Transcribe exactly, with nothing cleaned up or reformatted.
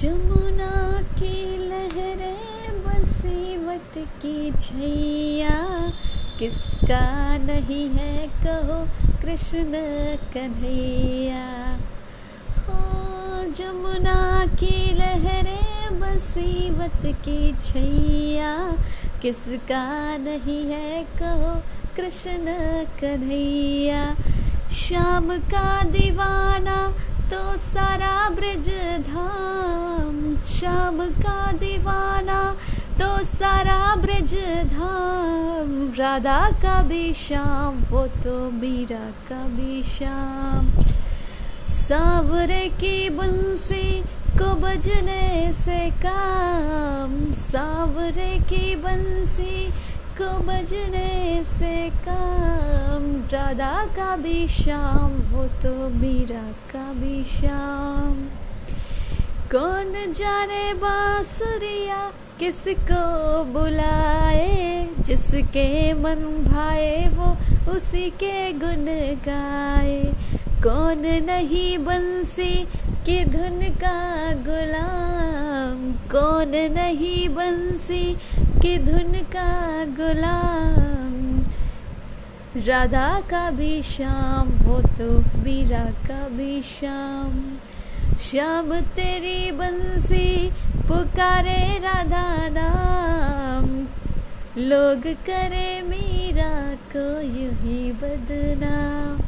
जमुना की लहरें बसीवट की छैया, किसका नहीं है कहो कृष्ण कन्हैया। हो जमुना की लहरें बसीवट की छैया, किसका नहीं है कहो कृष्ण कन्हैया। शाम का दीवाना तो सारा ब्रज धाम, शाम का दीवाना तो सारा ब्रज धाम। राधा का भी श्याम वो तो मीरा का भी श्याम। सांवरे की बंसी को बजने से काम, सांवरे की बंसी को बजने से काम। राधा का भी श्याम वो तो मीरा का भी श्याम। कौन जाने बांसुरिया किसको बुलाए, जिसके मन भाए वो उसी के गुण गाए। कौन नहीं बंसी की धुन का गुलाम, कौन नहीं बंसी की धुन का गुलाम। राधा का भी श्याम वो तो मीरा का भी श्याम। श्याम तेरी बंसी पुकारे राधा नाम, लोग करे मीरा को यूं ही बदनाम।